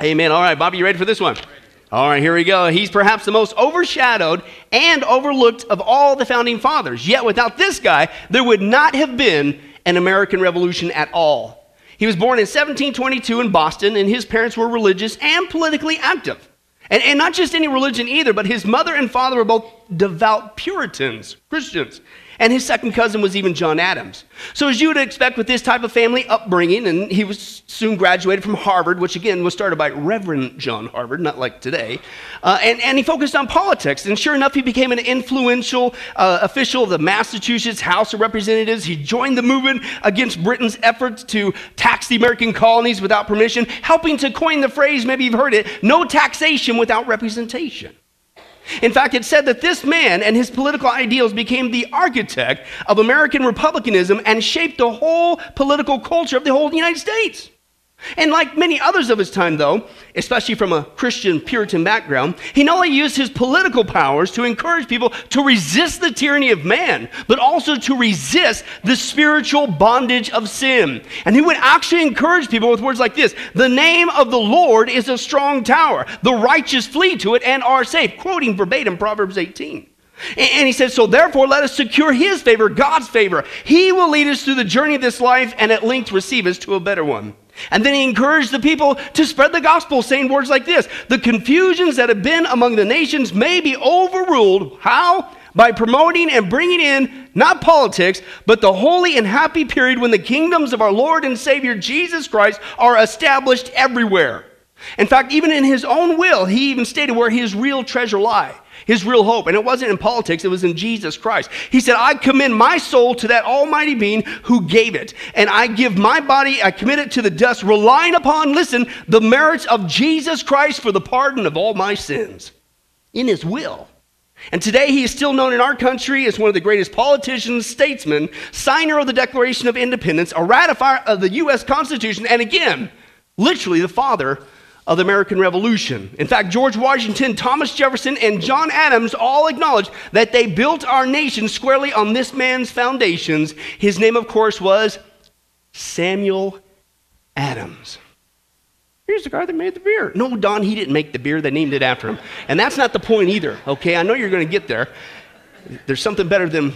Amen. All right, Bobby, you ready for this one? All right, here we go. He's perhaps the most overshadowed and overlooked of all the founding fathers. Yet without this guy, there would not have been an American Revolution at all. He was born in 1722 in Boston, and his parents were religious and politically active. And not just any religion either, but his mother and father were both devout Puritans, Christians. And his second cousin was even John Adams. So as you would expect with this type of family upbringing, and he was soon graduated from Harvard, which again was started by Reverend John Harvard, not like today. And he focused on politics. And sure enough, he became an influential official of the Massachusetts House of Representatives. He joined the movement against Britain's efforts to tax the American colonies without permission, helping to coin the phrase, maybe you've heard it, no taxation without representation. In fact, it said that this man and his political ideals became the architect of American republicanism and shaped the whole political culture of the whole United States. And like many others of his time, though, especially from a Christian Puritan background, he not only used his political powers to encourage people to resist the tyranny of man, but also to resist the spiritual bondage of sin. And he would actually encourage people with words like this: the name of the Lord is a strong tower. The righteous flee to it and are safe, quoting verbatim Proverbs 18. And he said, so therefore let us secure his favor, God's favor. He will lead us through the journey of this life and at length receive us to a better one. And then he encouraged the people to spread the gospel, saying words like this: the confusions that have been among the nations may be overruled. How? By promoting and bringing in, not politics, but the holy and happy period when the kingdoms of our Lord and Savior Jesus Christ are established everywhere. In fact, even in his own will, he even stated where his real treasure lies. His real hope. And it wasn't in politics, it was in Jesus Christ. He said, I commend my soul to that almighty being who gave it. And I give my body, I commit it to the dust, relying upon, listen, the merits of Jesus Christ for the pardon of all my sins. In his will. And today he is still known in our country as one of the greatest politicians, statesmen, signer of the Declaration of Independence, a ratifier of the U.S. Constitution, and again, literally the father of the American Revolution. In fact, George Washington, Thomas Jefferson, and John Adams all acknowledged that they built our nation squarely on this man's foundations. His name, of course, was Samuel Adams. Here's the guy that made the beer. No, Don, he didn't make the beer. They named it after him. And that's not the point either, okay? I know you're going to get there. There's something better than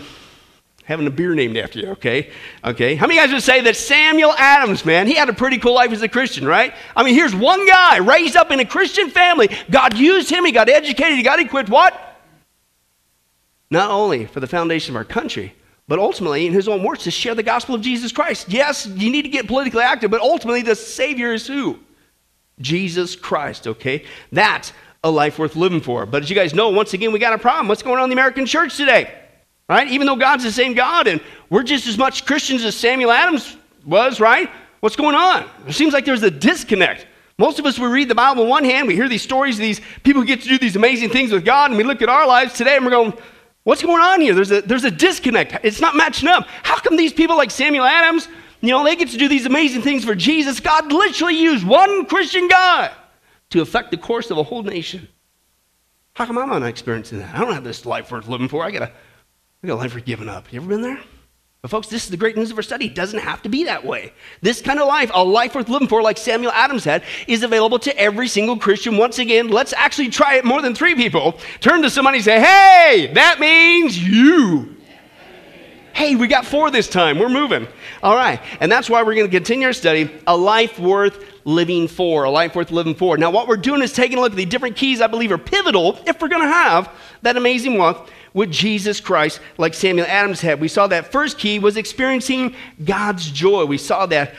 having a beer named after you, okay? Okay. How many guys would say that Samuel Adams, man, he had a pretty cool life as a Christian, right? I mean, here's one guy raised up in a Christian family. God used him. He got educated. He got equipped. What? Not only for the foundation of our country, but ultimately, in his own words, to share the gospel of Jesus Christ. Yes, you need to get politically active, but ultimately the Savior is who? Jesus Christ, okay? That's a life worth living for. But as you guys know, once again, we got a problem. What's going on in the American church today? Right? Even though God's the same God and we're just as much Christians as Samuel Adams was, right? What's going on? It seems like there's a disconnect. Most of us, we read the Bible on one hand, we hear these stories, these people who get to do these amazing things with God, and we look at our lives today and we're going, what's going on here? There's a disconnect. It's not matching up. How come these people like Samuel Adams, you know, they get to do these amazing things for Jesus? God literally used one Christian guy to affect the course of a whole nation. How come I'm not experiencing that? I don't have this life worth living for. I got a life worth giving up. You ever been there? But folks, this is the great news of our study. It doesn't have to be that way. This kind of life, a life worth living for like Samuel Adams had, is available to every single Christian. Once again, let's actually try it more than three people. Turn to somebody and say, hey, that means you. Hey, we got four this time. We're moving. All right. And that's why we're going to continue our study, a life worth living for, a life worth living for. Now, what we're doing is taking a look at the different keys I believe are pivotal if we're going to have that amazing walk with Jesus Christ like Samuel Adams had. We saw that first key was experiencing God's joy. We saw that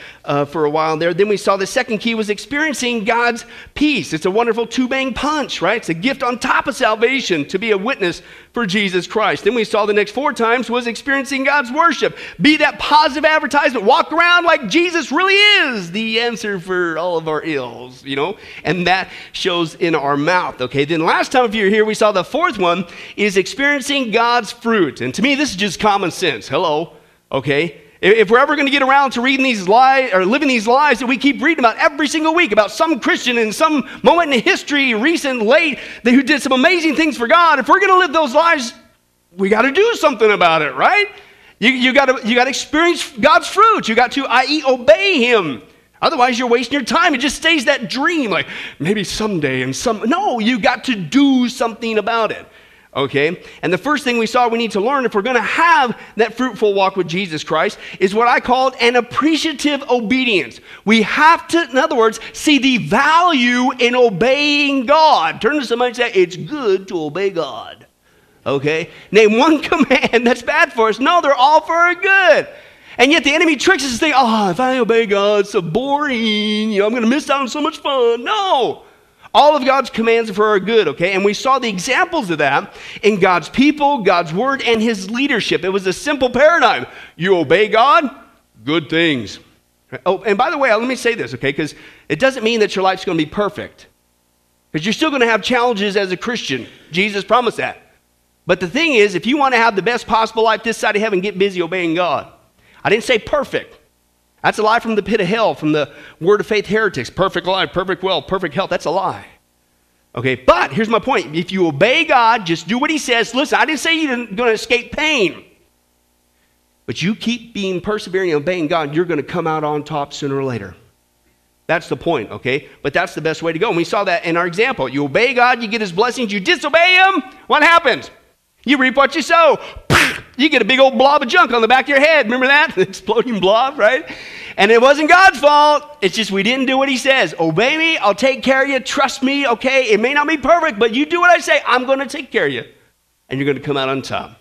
for a while there. Then we saw the second key was experiencing God's peace. It's a wonderful two-bang punch, right? It's a gift on top of salvation to be a witness for Jesus Christ. Then we saw the next four times was experiencing God's worship. Be that positive advertisement. Walk around like Jesus really is the answer for all of our ills, you know? And that shows in our mouth, okay? Then last time if you were here, we saw the fourth one is experiencing God's fruit. And to me, this is just common sense. Hello, okay? If we're ever going to get around to reading these lies or living these lies that we keep reading about every single week about some Christian in some moment in history, recent, late, who did some amazing things for God, if we're going to live those lives, we got to do something about it, right? You got to experience God's fruit. You got to, i.e., obey him. Otherwise, you're wasting your time. It just stays that dream, like maybe someday and some. No, you got to do something about it. Okay? And the first thing we saw we need to learn if we're going to have that fruitful walk with Jesus Christ is what I called an appreciative obedience. We have to, in other words, see the value in obeying God. Turn to somebody and say, it's good to obey God. Okay? Name one command that's bad for us. No, they're all for our good. And yet the enemy tricks us to think, oh, if I obey God, it's so boring. You know, I'm going to miss out on so much fun. No. All of God's commands are for our good, okay? And we saw the examples of that in God's people, God's word, and his leadership. It was a simple paradigm. You obey God, good things. Oh, and by the way, let me say this, okay? Because it doesn't mean that your life's going to be perfect. Because you're still going to have challenges as a Christian. Jesus promised that. But the thing is, if you want to have the best possible life this side of heaven, get busy obeying God. I didn't say perfect. That's a lie from the pit of hell, from the Word of Faith heretics. Perfect life, perfect wealth, perfect health. That's a lie. Okay, but here's my point. If you obey God, just do what he says. Listen, I didn't say you're going to escape pain. But you keep being persevering and obeying God, you're going to come out on top sooner or later. That's the point, okay? But that's the best way to go. And we saw that in our example. You obey God, you get his blessings. You disobey him, what happens? You reap what you sow. You get a big old blob of junk on the back of your head. Remember that? Exploding blob, right? And it wasn't God's fault. It's just we didn't do what he says. Obey me. I'll take care of you. Trust me, okay? It may not be perfect, but you do what I say. I'm going to take care of you. And you're going to come out on top.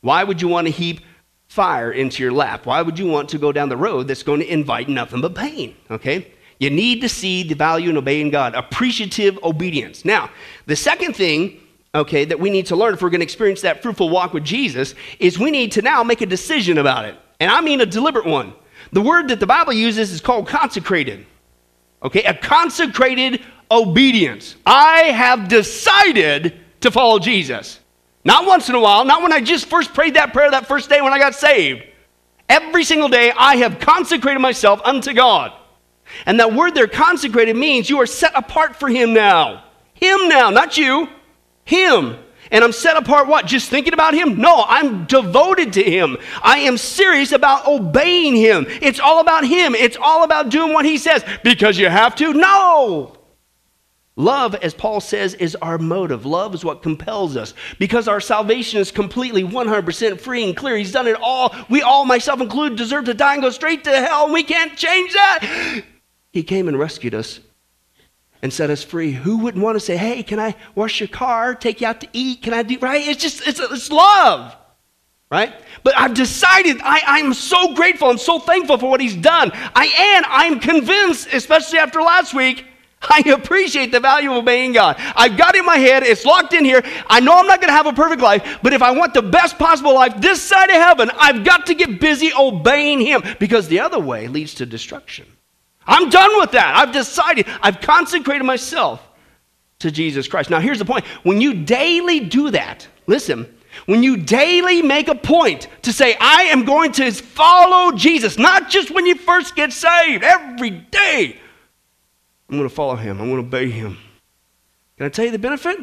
Why would you want to heap fire into your lap? Why would you want to go down the road that's going to invite nothing but pain, okay? You need to see the value in obeying God. Appreciative obedience. Now, the second thing, okay, that we need to learn if we're going to experience that fruitful walk with Jesus is we need to now make a decision about it. And I mean a deliberate one. The word that the Bible uses is called consecrated. Okay, a consecrated obedience. I have decided to follow Jesus. Not once in a while, not when I just first prayed that prayer that first day when I got saved. Every single day I have consecrated myself unto God. And that word there, consecrated, means you are set apart for him now. Him now, not you. Him. And I'm set apart what? Just thinking about him? No, I'm devoted to him. I am serious about obeying him. It's all about him. It's all about doing what he says. Because you have to? No. Love, as Paul says, is our motive. Love is what compels us. Because our salvation is completely 100% free and clear. He's done it all. We all, myself included, deserve to die and go straight to hell. And we can't change that. He came and rescued us and set us free. Who wouldn't want to say, hey, can I wash your car, take you out to eat, can I do, right? It's just, it's love, right? But I've decided, I'm so grateful, I'm so thankful for what he's done. I'm convinced, especially after last week, I appreciate the value of obeying God. I've got it in my head, it's locked in here. I know I'm not going to have a perfect life, but if I want the best possible life this side of heaven, I've got to get busy obeying him, because the other way leads to destruction. I'm done with that. I've decided. I've consecrated myself to Jesus Christ. Now, here's the point. When you daily do that, listen, when you daily make a point to say, I am going to follow Jesus, not just when you first get saved, every day, I'm going to follow him. I'm going to obey him. Can I tell you the benefit?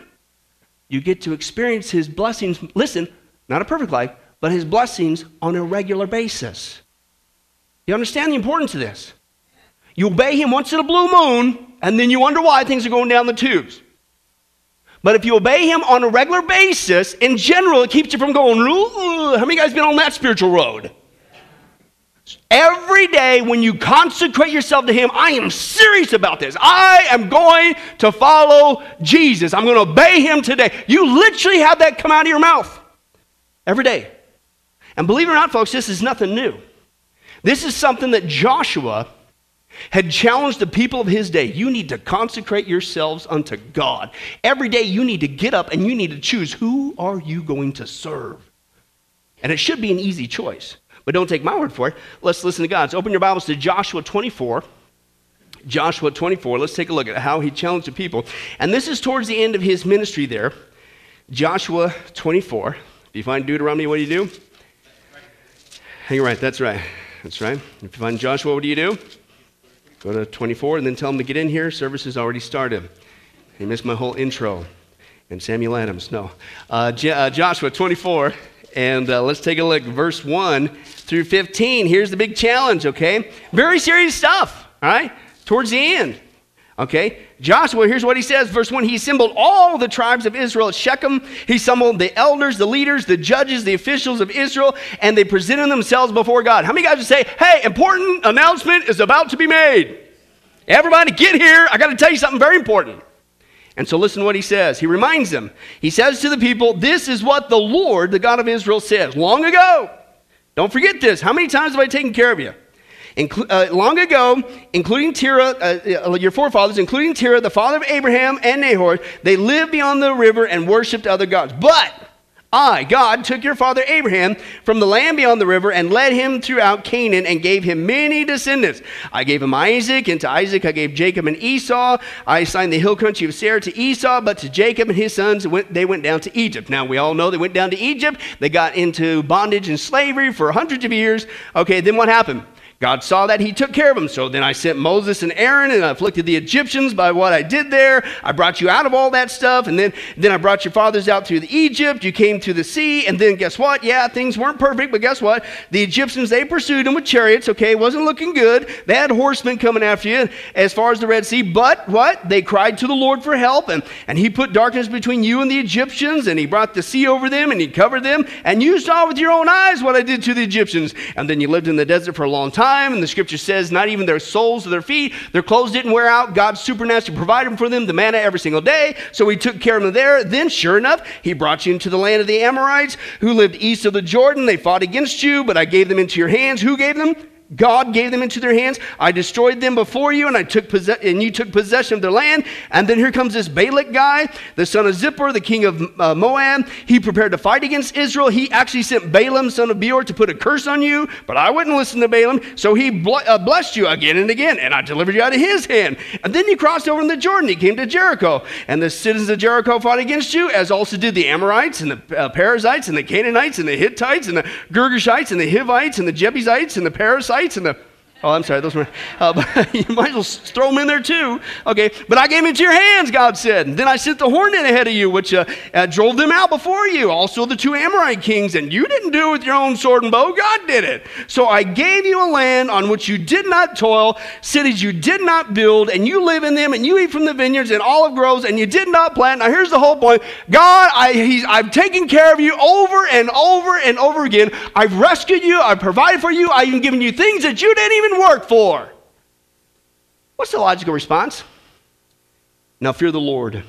You get to experience his blessings. Listen, not a perfect life, but his blessings on a regular basis. You understand the importance of this? You obey him once in a blue moon, and then you wonder why things are going down the tubes. But if you obey him on a regular basis, in general, it keeps you from going, how many of you guys been on that spiritual road? Every day when you consecrate yourself to him, I am serious about this. I am going to follow Jesus. I'm going to obey him today. You literally have that come out of your mouth every day. And believe it or not, folks, this is nothing new. This is something that Joshua had challenged the people of his day. You need to consecrate yourselves unto God. Every day you need to get up and you need to choose, who are you going to serve? And it should be an easy choice, but don't take my word for it. Let's listen to God. So open your Bibles to Joshua 24. Joshua 24, let's take a look at how he challenged the people. And this is towards the end of his ministry there. Joshua 24. If you find Deuteronomy, what do you do? Hang right, that's right. That's right. If you find Joshua, what do you do? Go to 24 and then tell them to get in here. Service has already started. You missed my whole intro. And Samuel Adams, no. Joshua 24, and let's take a look. Verse 1 through 15. Here's the big challenge, okay? Very serious stuff, All right? Towards the end. Okay, Joshua, here's what he says, verse 1. He assembled all the tribes of Israel at Shechem. He assembled the elders, the leaders, the judges, the officials of Israel, and they presented themselves before God. How many guys would say, hey, important announcement is about to be made. Everybody get here. I got to tell you something very important. And so listen to what he says. He reminds them. He says to the people, this is what the Lord, the God of Israel, says. Long ago, don't forget this. How many times have I taken care of you? Long ago, including Terah, your forefathers, including Terah, the father of Abraham and Nahor, they lived beyond the river and worshipped other gods. But I, God, took your father Abraham from the land beyond the river and led him throughout Canaan and gave him many descendants. I gave him Isaac, and to Isaac I gave Jacob and Esau. I assigned the hill country of Seir to Esau, but to Jacob and his sons, they went down to Egypt. Now, we all know they went down to Egypt. They got into bondage and slavery for hundreds of years. Okay, then what happened? God saw that. He took care of them. So then I sent Moses and Aaron, and I afflicted the Egyptians by what I did there. I brought you out of all that stuff, and then I brought your fathers out through Egypt. You came through the sea, and then guess what? Yeah, things weren't perfect, but guess what? The Egyptians, they pursued them with chariots, okay? It wasn't looking good. They had horsemen coming after you as far as the Red Sea, but what? They cried to the Lord for help, and he put darkness between you and the Egyptians, and he brought the sea over them, and he covered them, and you saw with your own eyes what I did to the Egyptians. And then you lived in the desert for a long time, and the scripture says not even their soles or their feet, their clothes didn't wear out. God supernaturally provided for them the manna every single day, so he took care of them there. Then sure enough, he brought you into the land of the Amorites who lived east of the Jordan. They fought against you, but I gave them into your hands. Who gave them? God gave them into their hands. I destroyed them before you, and you took possession of their land. And then here comes this Balak guy, the son of Zippor, the king of Moab. He prepared to fight against Israel. He actually sent Balaam, son of Beor, to put a curse on you, but I wouldn't listen to Balaam. So he blessed you again and again, and I delivered you out of his hand. And then you crossed over in the Jordan. He came to Jericho, and the citizens of Jericho fought against you, as also did the Amorites and the Perizzites and the Canaanites and the Hittites and the Girgashites and the Hivites and the Jebusites and the Perizzites. Oh, I'm sorry, those were, but you might as well throw them in there too. Okay, but I gave them into your hands, God said. And then I sent the hornet ahead of you, which drove them out before you. Also the two Amorite kings, and you didn't do it with your own sword and bow. God did it. So I gave you a land on which you did not toil, cities you did not build, and you live in them, and you eat from the vineyards and olive groves, and you did not plant. Now here's the whole point. God, I've taken care of you over and over and over again. I've rescued you. I've provided for you. I've even given you things that you didn't even work for. What's the logical response? Now fear the Lord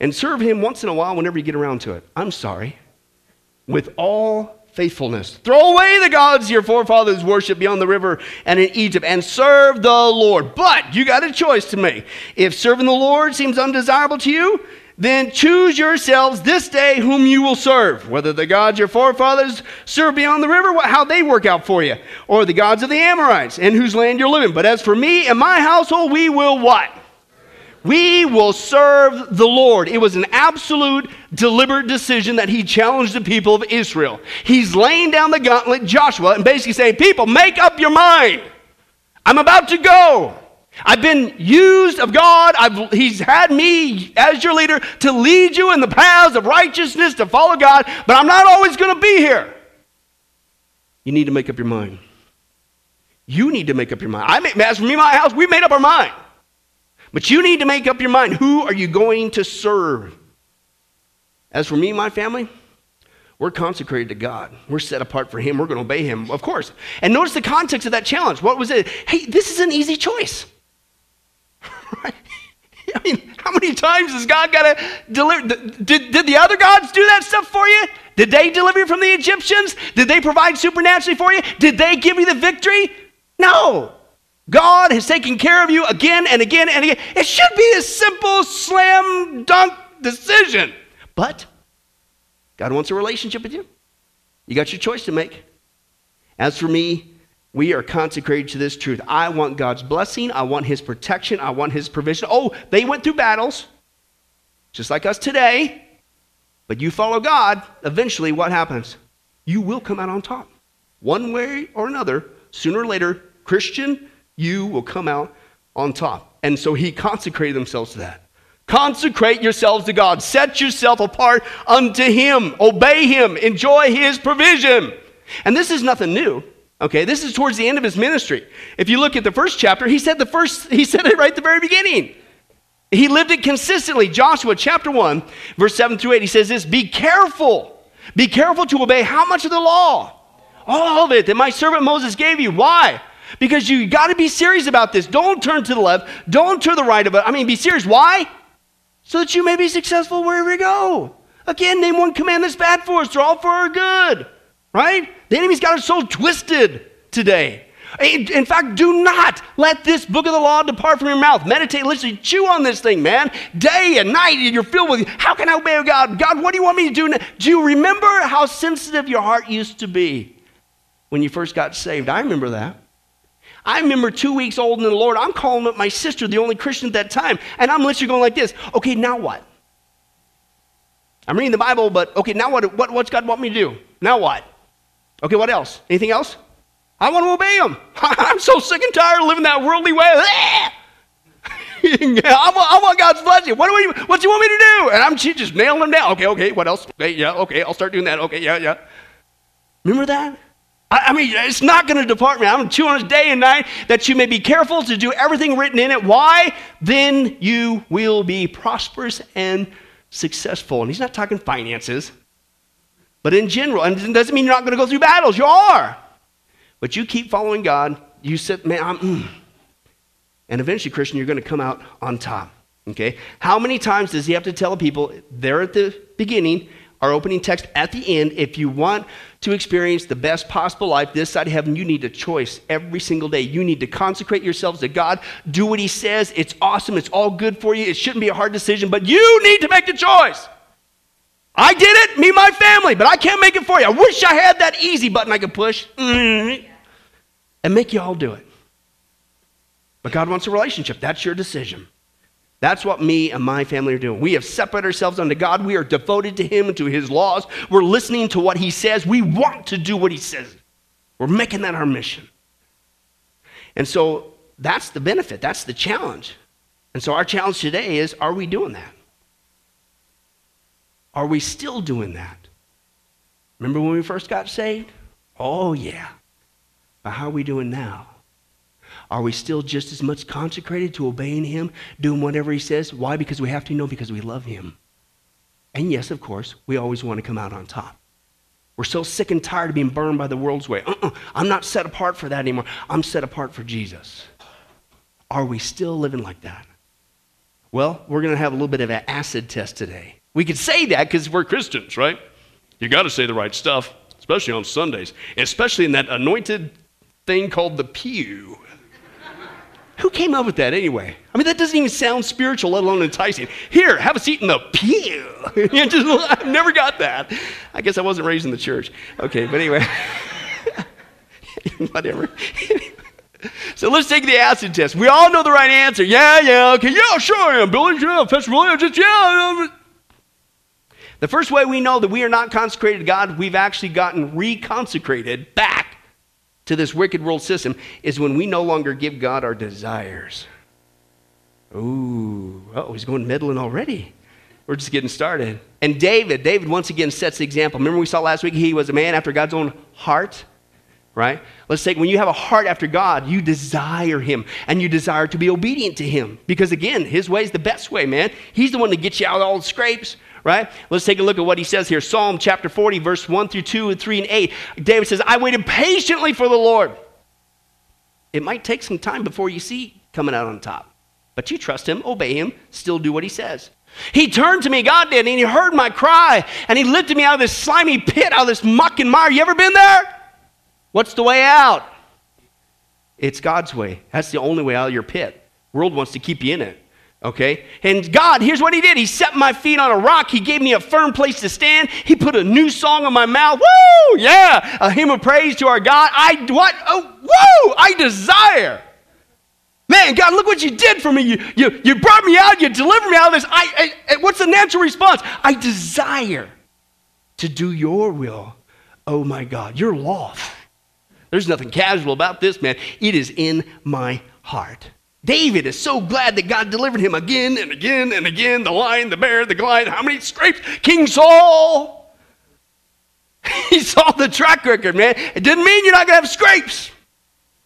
and serve him once in a while whenever you get around to it. I'm sorry. With all faithfulness. Throw away the gods your forefathers worshipped beyond the river and in Egypt and serve the Lord. But you got a choice to make. If serving the Lord seems undesirable to you, then choose yourselves this day whom you will serve, whether the gods your forefathers served beyond the river, how they work out for you, or the gods of the Amorites, in whose land you're living. But as for me and my household, we will what? We will serve the Lord. It was an absolute, deliberate decision that he challenged the people of Israel. He's laying down the gauntlet, Joshua, and basically saying, people, make up your mind. I'm about to go. I've been used of God. He's had me as your leader to lead you in the paths of righteousness, to follow God, but I'm not always going to be here. You need to make up your mind. You need to make up your mind. As for me, my house, we made up our mind. But you need to make up your mind. Who are you going to serve? As for me, my family, we're consecrated to God. We're set apart for him. We're going to obey him, of course. And notice the context of that challenge. What was it? Hey, this is an easy choice. Right? I mean, how many times has God got to deliver? Did the other gods do that stuff for you? Did they deliver you from the Egyptians? Did they provide supernaturally for you? Did they give you the victory? No. God has taken care of you again and again and again. It should be a simple slam dunk decision. But God wants a relationship with you. You got your choice to make. As for me, we are consecrated to this truth. I want God's blessing. I want his protection. I want his provision. Oh, they went through battles, just like us today. But you follow God, eventually what happens? You will come out on top. One way or another, sooner or later, Christian, you will come out on top. And so he consecrated themselves to that. Consecrate yourselves to God. Set yourself apart unto him. Obey him. Enjoy his provision. And this is nothing new. Okay, this is towards the end of his ministry. If you look at the first chapter, he said it right at the very beginning. He lived it consistently. Joshua chapter 1, verse 7 through 8, he says this, "Be careful. Be careful to obey how much of the law? All of it that my servant Moses gave you." Why? Because you got to be serious about this. Don't turn to the left. Don't turn to the right of it. I mean, be serious. Why? So that you may be successful wherever you go. Again, name one command that's bad for us. They're all for our good. Right? The enemy's got us so twisted today. In fact, do not let this book of the law depart from your mouth. Meditate, literally chew on this thing, man. Day and night, you're filled with, how can I obey God? God, what do you want me to do now? Do you remember how sensitive your heart used to be when you first got saved? I remember that. I remember 2 weeks old in the Lord. I'm calling up my sister, the only Christian at that time, and I'm literally going like this. Okay, now what? I'm reading the Bible, but okay, now what? What's God want me to do? Now what? Okay, what else? Anything else? I want to obey him. I'm so sick and tired of living that worldly way. I want God's blessing. What do you want me to do? And I'm just nailing him down. Okay, what else? Okay, yeah, okay, I'll start doing that. Okay, yeah. Remember that? I mean, it's not going to depart me. I'm going to chew on it day and night, that you may be careful to do everything written in it. Why? Then you will be prosperous and successful. And he's not talking finances, but in general. And it doesn't mean you're not going to go through battles. You are. But you keep following God. You said, man, And eventually, Christian, you're going to come out on top. Okay? How many times does he have to tell people there at the beginning, our opening text at the end, if you want to experience the best possible life this side of heaven, you need a choice every single day. You need to consecrate yourselves to God. Do what he says. It's awesome. It's all good for you. It shouldn't be a hard decision, but you need to make the choice. I did it, me and my family, but I can't make it for you. I wish I had that easy button I could push and make you all do it. But God wants a relationship. That's your decision. That's what me and my family are doing. We have separated ourselves unto God. We are devoted to him and to his laws. We're listening to what he says. We want to do what he says. We're making that our mission. And so that's the benefit. That's the challenge. And so our challenge today is, are we doing that? Are we still doing that? Remember when we first got saved? Oh, yeah. But how are we doing now? Are we still just as much consecrated to obeying him, doing whatever he says? Why? Because we have to know, because we love him. And yes, of course, we always want to come out on top. We're so sick and tired of being burned by the world's way. I'm not set apart for that anymore. I'm set apart for Jesus. Are we still living like that? Well, we're going to have a little bit of an acid test today. We could say that because we're Christians, right? You got to say the right stuff, especially on Sundays, especially in that anointed thing called the pew. Who came up with that anyway? I mean, that doesn't even sound spiritual, let alone enticing. Here, have a seat in the pew. I've never got that. I guess I wasn't raised in the church. Okay, but anyway. Whatever. So let's take the acid test. We all know the right answer. Yeah, okay. Yeah, sure I am, Billy. Yeah, Pastor William. The first way we know that we are not consecrated to God, we've actually gotten reconsecrated back to this wicked world system, is when we no longer give God our desires. He's going meddling already. We're just getting started. And David once again sets the example. Remember we saw last week, he was a man after God's own heart, right? Let's take, when you have a heart after God, you desire him, and you desire to be obedient to him. Because again, his way is the best way, man. He's the one that gets you out of all the scrapes, right? Let's take a look at what he says here. Psalm chapter 40, verse 1 through 2 and 3 and 8. David says, I waited patiently for the Lord. It might take some time before you see coming out on top. But you trust him, obey him, still do what he says. He turned to me, God did, and he heard my cry. And he lifted me out of this slimy pit, out of this muck and mire. You ever been there? What's the way out? It's God's way. That's the only way out of your pit. The world wants to keep you in it. Okay, and God, here's what he did. He set my feet on a rock. He gave me a firm place to stand. He put a new song on my mouth. Woo, yeah, a hymn of praise to our God. I desire. Man, God, look what you did for me. You brought me out. You delivered me out of this. What's the natural response? I desire to do your will, oh my God, your law. There's nothing casual about this, man. It is in my heart. David is so glad that God delivered him again and again and again. The lion, the bear, the Goliath. How many scrapes? King Saul. He saw the track record, man. It didn't mean you're not going to have scrapes.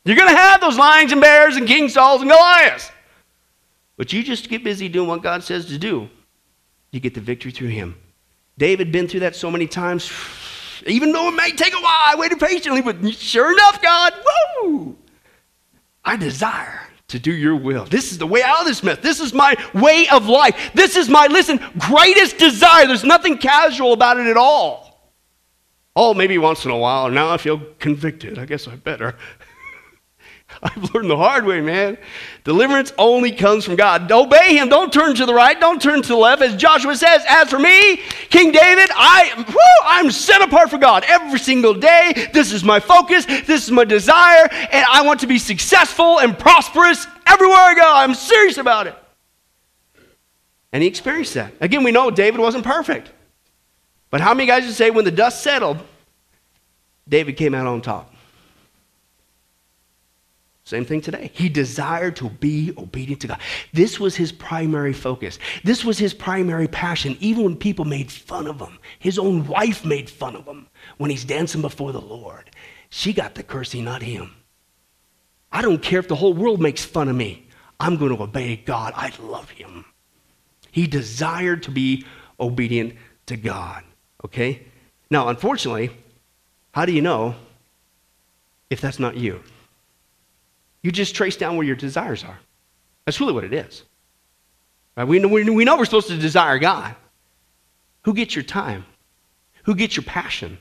You're going to have those lions and bears and King Sauls and Goliaths. But you just get busy doing what God says to do. You get the victory through him. David been through that so many times. Even though it may take a while, I waited patiently, but sure enough, God, woo! I desire to do your will. This is the way out of this mess. This is my way of life. This is my, listen, greatest desire. There's nothing casual about it at all. Oh, maybe once in a while. Now I feel convicted. I guess I better. I've learned the hard way, man. Deliverance only comes from God. Obey him. Don't turn to the right. Don't turn to the left. As Joshua says, as for me, King David, I'm set apart for God every single day. This is my focus. This is my desire. And I want to be successful and prosperous everywhere I go. I'm serious about it. And he experienced that. Again, we know David wasn't perfect. But how many guys would say when the dust settled, David came out on top? Same thing today. He desired to be obedient to God. This was his primary focus. This was his primary passion, even when people made fun of him. His own wife made fun of him when he's dancing before the Lord. She got the cursing, not him. I don't care if the whole world makes fun of me. I'm going to obey God. I love him. He desired to be obedient to God, okay? Now, unfortunately, how do you know if that's not you? You just trace down where your desires are. That's really what it is. Right? We know we're supposed to desire God. Who gets your time? Who gets your passion?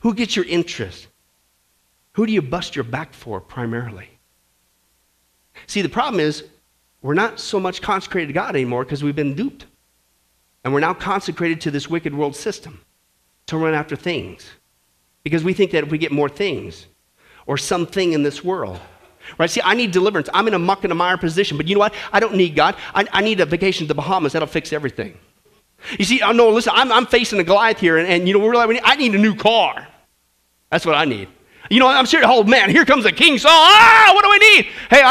Who gets your interest? Who do you bust your back for primarily? See, the problem is we're not so much consecrated to God anymore because we've been duped. And we're now consecrated to this wicked world system to run after things. Because we think that if we get more things or something in this world, right? See, I need deliverance. I'm in a muck and a mire position, but you know what? I don't need God. I need a vacation to the Bahamas. That'll fix everything. You see, oh, no, listen, I'm facing a Goliath here, and you know, we're like, I need a new car. That's what I need. You know, I'm serious. Oh, man, here comes a King Saul. Ah, what do I need? Hey,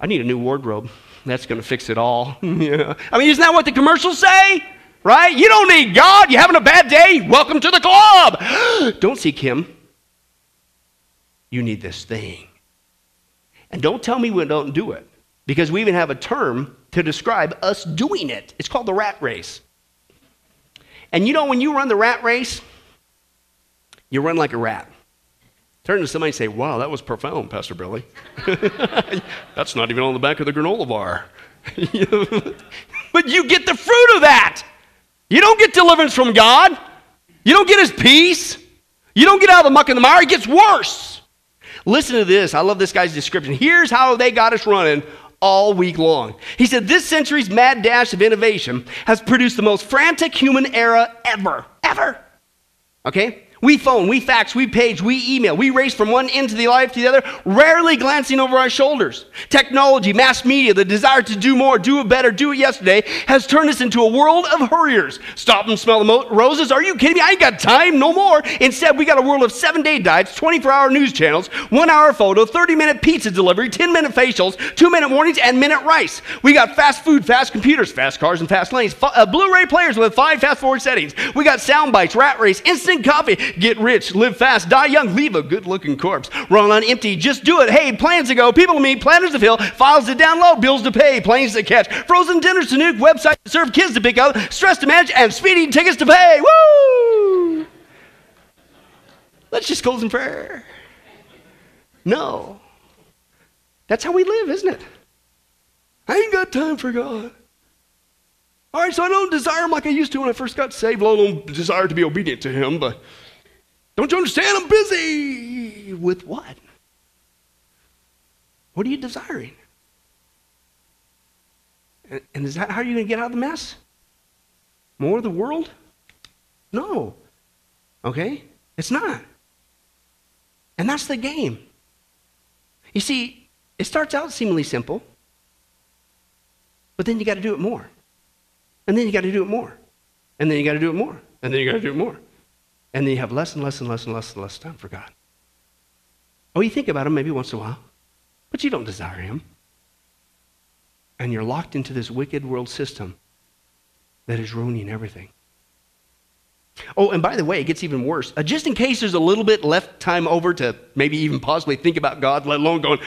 I need a new wardrobe. That's going to fix it all. Yeah. I mean, isn't that what the commercials say? Right? You don't need God. You're having a bad day. Welcome to the club. Don't seek him. You need this thing. And don't tell me we don't do it, because we even have a term to describe us doing it. It's called the rat race. And you know, when you run the rat race, you run like a rat. Turn to somebody and say, wow, that was profound, Pastor Billy. That's not even on the back of the granola bar. But you get the fruit of that. You don't get deliverance from God. You don't get his peace. You don't get out of the muck and the mire. It gets worse. Listen to this. I love this guy's description. Here's how they got us running all week long. He said, this century's mad dash of innovation has produced the most frantic human era ever. Okay? We phone, we fax, we page, we email, we race from one end of the life to the other, rarely glancing over our shoulders. Technology, mass media, the desire to do more, do it better, do it yesterday, has turned us into a world of hurriers. Stop and smell the roses. Are you kidding me? I ain't got time, no more. Instead, we got a world of 7-day diets, 24-hour news channels, 1-hour photo, 30-minute pizza delivery, 10-minute facials, 2-minute warnings, and minute rice. We got fast food, fast computers, fast cars, and fast lanes, Blu-ray players with 5 fast-forward settings. We got sound bites, rat race, instant coffee, get rich, live fast, die young, leave a good-looking corpse, run on empty, just do it, hey, plans to go, people to meet, planners to fill, files to download, bills to pay, planes to catch, frozen dinners to nuke, websites to serve, kids to pick up, stress to manage, and speeding tickets to pay. Woo! Let's just close in prayer. No. That's how we live, isn't it? I ain't got time for God. All right, so I don't desire him like I used to when I first got saved. I don't desire to be obedient to him, but don't you understand? I'm busy with what? What are you desiring? And is that how you're going to get out of the mess? More of the world? No. Okay? It's not. And that's the game. You see, it starts out seemingly simple, but then you got to do it more. And then you got to do it more. And then you got to do it more. And then you got to do it more. And then you have less and less and less and less and less time for God. Oh, you think about him maybe once in a while, but you don't desire him. And you're locked into this wicked world system that is ruining everything. Oh, and by the way, it gets even worse. Just in case there's a little bit left time over to maybe even possibly think about God, let alone going,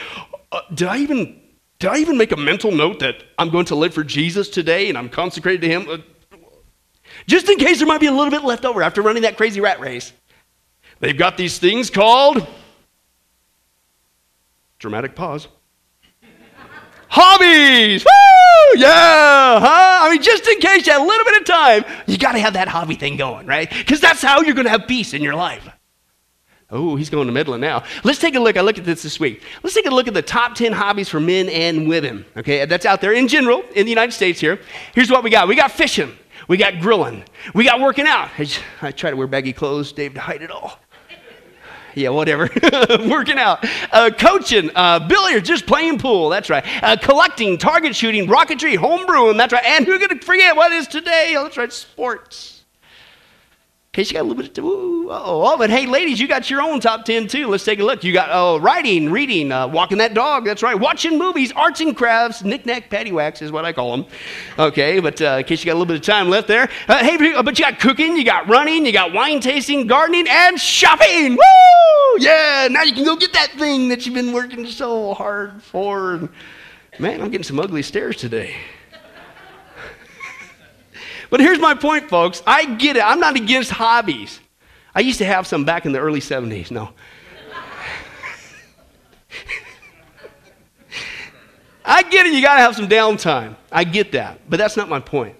did I even make a mental note that I'm going to live for Jesus today and I'm consecrated to him? Just in case there might be a little bit left over after running that crazy rat race. They've got these things called, dramatic pause, hobbies. Woo! Yeah! Huh? I mean, just in case you had a little bit of time, you got to have that hobby thing going, right? Because that's how you're going to have peace in your life. Oh, he's going to Midland now. Let's take a look. I looked at this week. Let's take a look at the top 10 hobbies for men and women, okay? That's out there in general in the United States here. Here's what we got. We got fishing. We got grilling. We got working out. I try to wear baggy clothes, Dave, to hide it all. Yeah, whatever. Working out. Coaching. Billiards. Just playing pool. That's right. Collecting. Target shooting. Rocketry. Home brewing. That's right. And who could forget what is today? Oh, that's right. Sports. In case you got a little bit of... Oh, but hey, ladies, you got your own top 10, too. Let's take a look. You got writing, reading, walking that dog. That's right. Watching movies, arts and crafts, knick-knack, paddywhacks is what I call them. Okay, but in case you got a little bit of time left there. Hey, but you got cooking, you got running, you got wine tasting, gardening, and shopping. Woo! Yeah, now you can go get that thing that you've been working so hard for. Man, I'm getting some ugly stares today. But here's my point, folks. I get it. I'm not against hobbies. I used to have some back in the early 70s. No. I get it. You got to have some downtime. I get that. But that's not my point.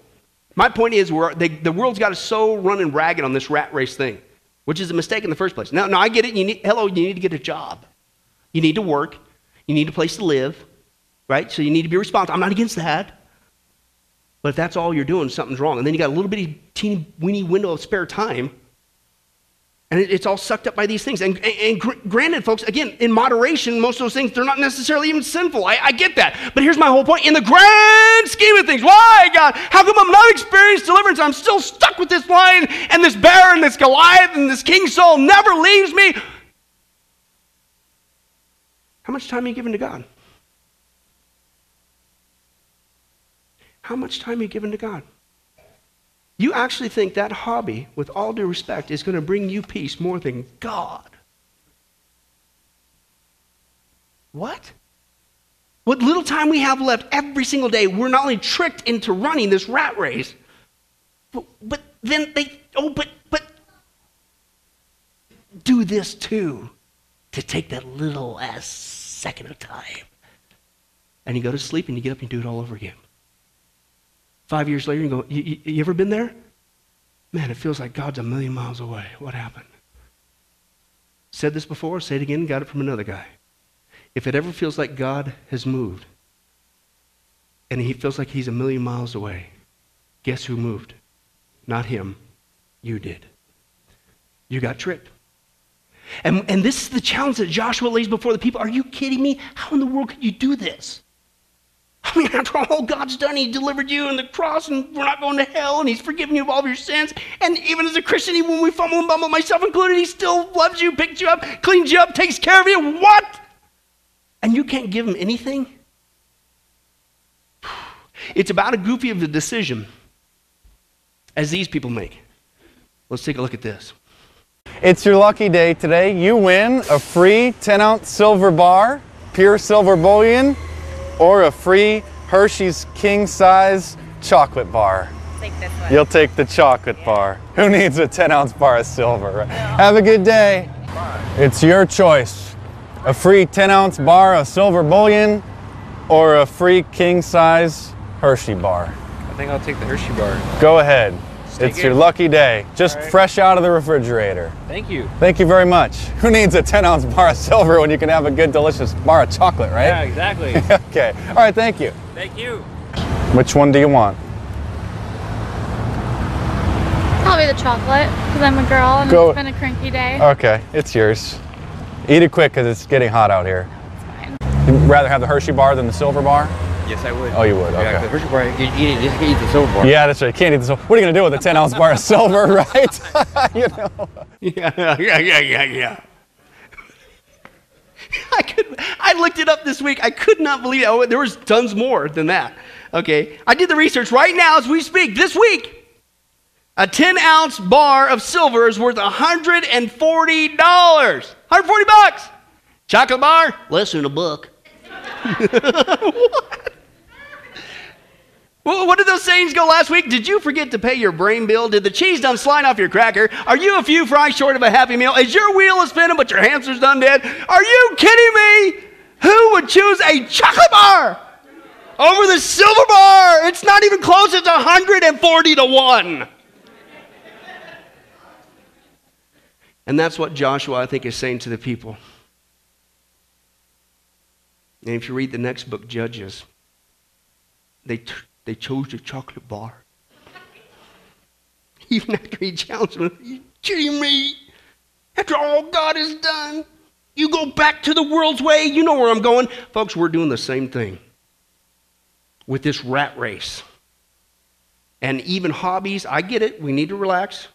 My point is the world's got us so run and ragged on this rat race thing, which is a mistake in the first place. No, I get it. You need to get a job. You need to work. You need a place to live, right? So you need to be responsible. I'm not against that. But if that's all you're doing, something's wrong. And then you got a little bitty, teeny, weeny window of spare time. And it's all sucked up by these things. And granted, folks, again, in moderation, most of those things, they're not necessarily even sinful. I get that. But here's my whole point. In the grand scheme of things, why, God? How come I'm not experienced deliverance? I'm still stuck with this lion and this bear and this Goliath and this King Saul never leaves me. How much time are you giving to God? How much time are you giving to God? You actually think that hobby, with all due respect, is going to bring you peace more than God. What? What little time we have left every single day, we're not only tricked into running this rat race, but then they, do this too, to take that little ass second of time. And you go to sleep and you get up and do it all over again. 5 years later, and go, you ever been there? Man, it feels like God's a million miles away. What happened? Said this before, say it again, got it from another guy. If it ever feels like God has moved, and he feels like he's a million miles away, guess who moved? Not him. You did. You got tricked. And this is the challenge that Joshua lays before the people. Are you kidding me? How in the world could you do this? I mean, after all God's done, he delivered you on the cross, and we're not going to hell, and he's forgiven you of all of your sins. And even as a Christian, even when we fumble and bumble, myself included, he still loves you, picks you up, cleans you up, takes care of you. What? And you can't give him anything? It's about as goofy of a decision as these people make. Let's take a look at this. It's your lucky day today. You win a free 10-ounce silver bar, pure silver bullion, or a free Hershey's king-size chocolate bar. Take this one. You'll take the chocolate bar. Who needs a 10-ounce bar of silver? Right? No. Have a good day. It's your choice. A free 10-ounce bar of silver bullion or a free king-size Hershey bar. I think I'll take the Hershey bar. Go ahead. It's your lucky day. Just fresh out of the refrigerator. Thank you. Thank you very much. Who needs a 10-ounce bar of silver when you can have a good, delicious bar of chocolate, right? Yeah, exactly. Okay. All right, thank you. Thank you. Which one do you want? Probably the chocolate, because I'm a girl and it's been a cranky day. Okay, it's yours. Eat it quick, because it's getting hot out here. No, it's fine. You'd rather have the Hershey bar than the silver bar? Yes, I would. Oh, you would, okay. Yeah, the Hershey bar, you can't eat the silver bar. Yeah, that's right, you can't eat the silver. What are you going to do with a 10-ounce bar of silver, right? You know. Yeah. I looked it up this week. I could not believe it. Oh, there was tons more than that. Okay, I did the research right now as we speak, this week. A 10-ounce bar of silver is worth $140. $140. Chocolate bar? Less than a buck. What? Well, what did those sayings go last week? Did you forget to pay your brain bill? Did the cheese done slide off your cracker? Are you a few fries short of a Happy Meal? Is your wheel is spinning but your hamster's done dead? Are you kidding me? Who would choose a chocolate bar over the silver bar? It's not even close. It's 140 to 1. And that's what Joshua, I think, is saying to the people. And if you read the next book, Judges, they chose the chocolate bar. Even after he challenged them, you cheating me? After all God has done, you go back to the world's way. You know where I'm going. Folks, we're doing the same thing with this rat race. And even hobbies, I get it. We need to relax.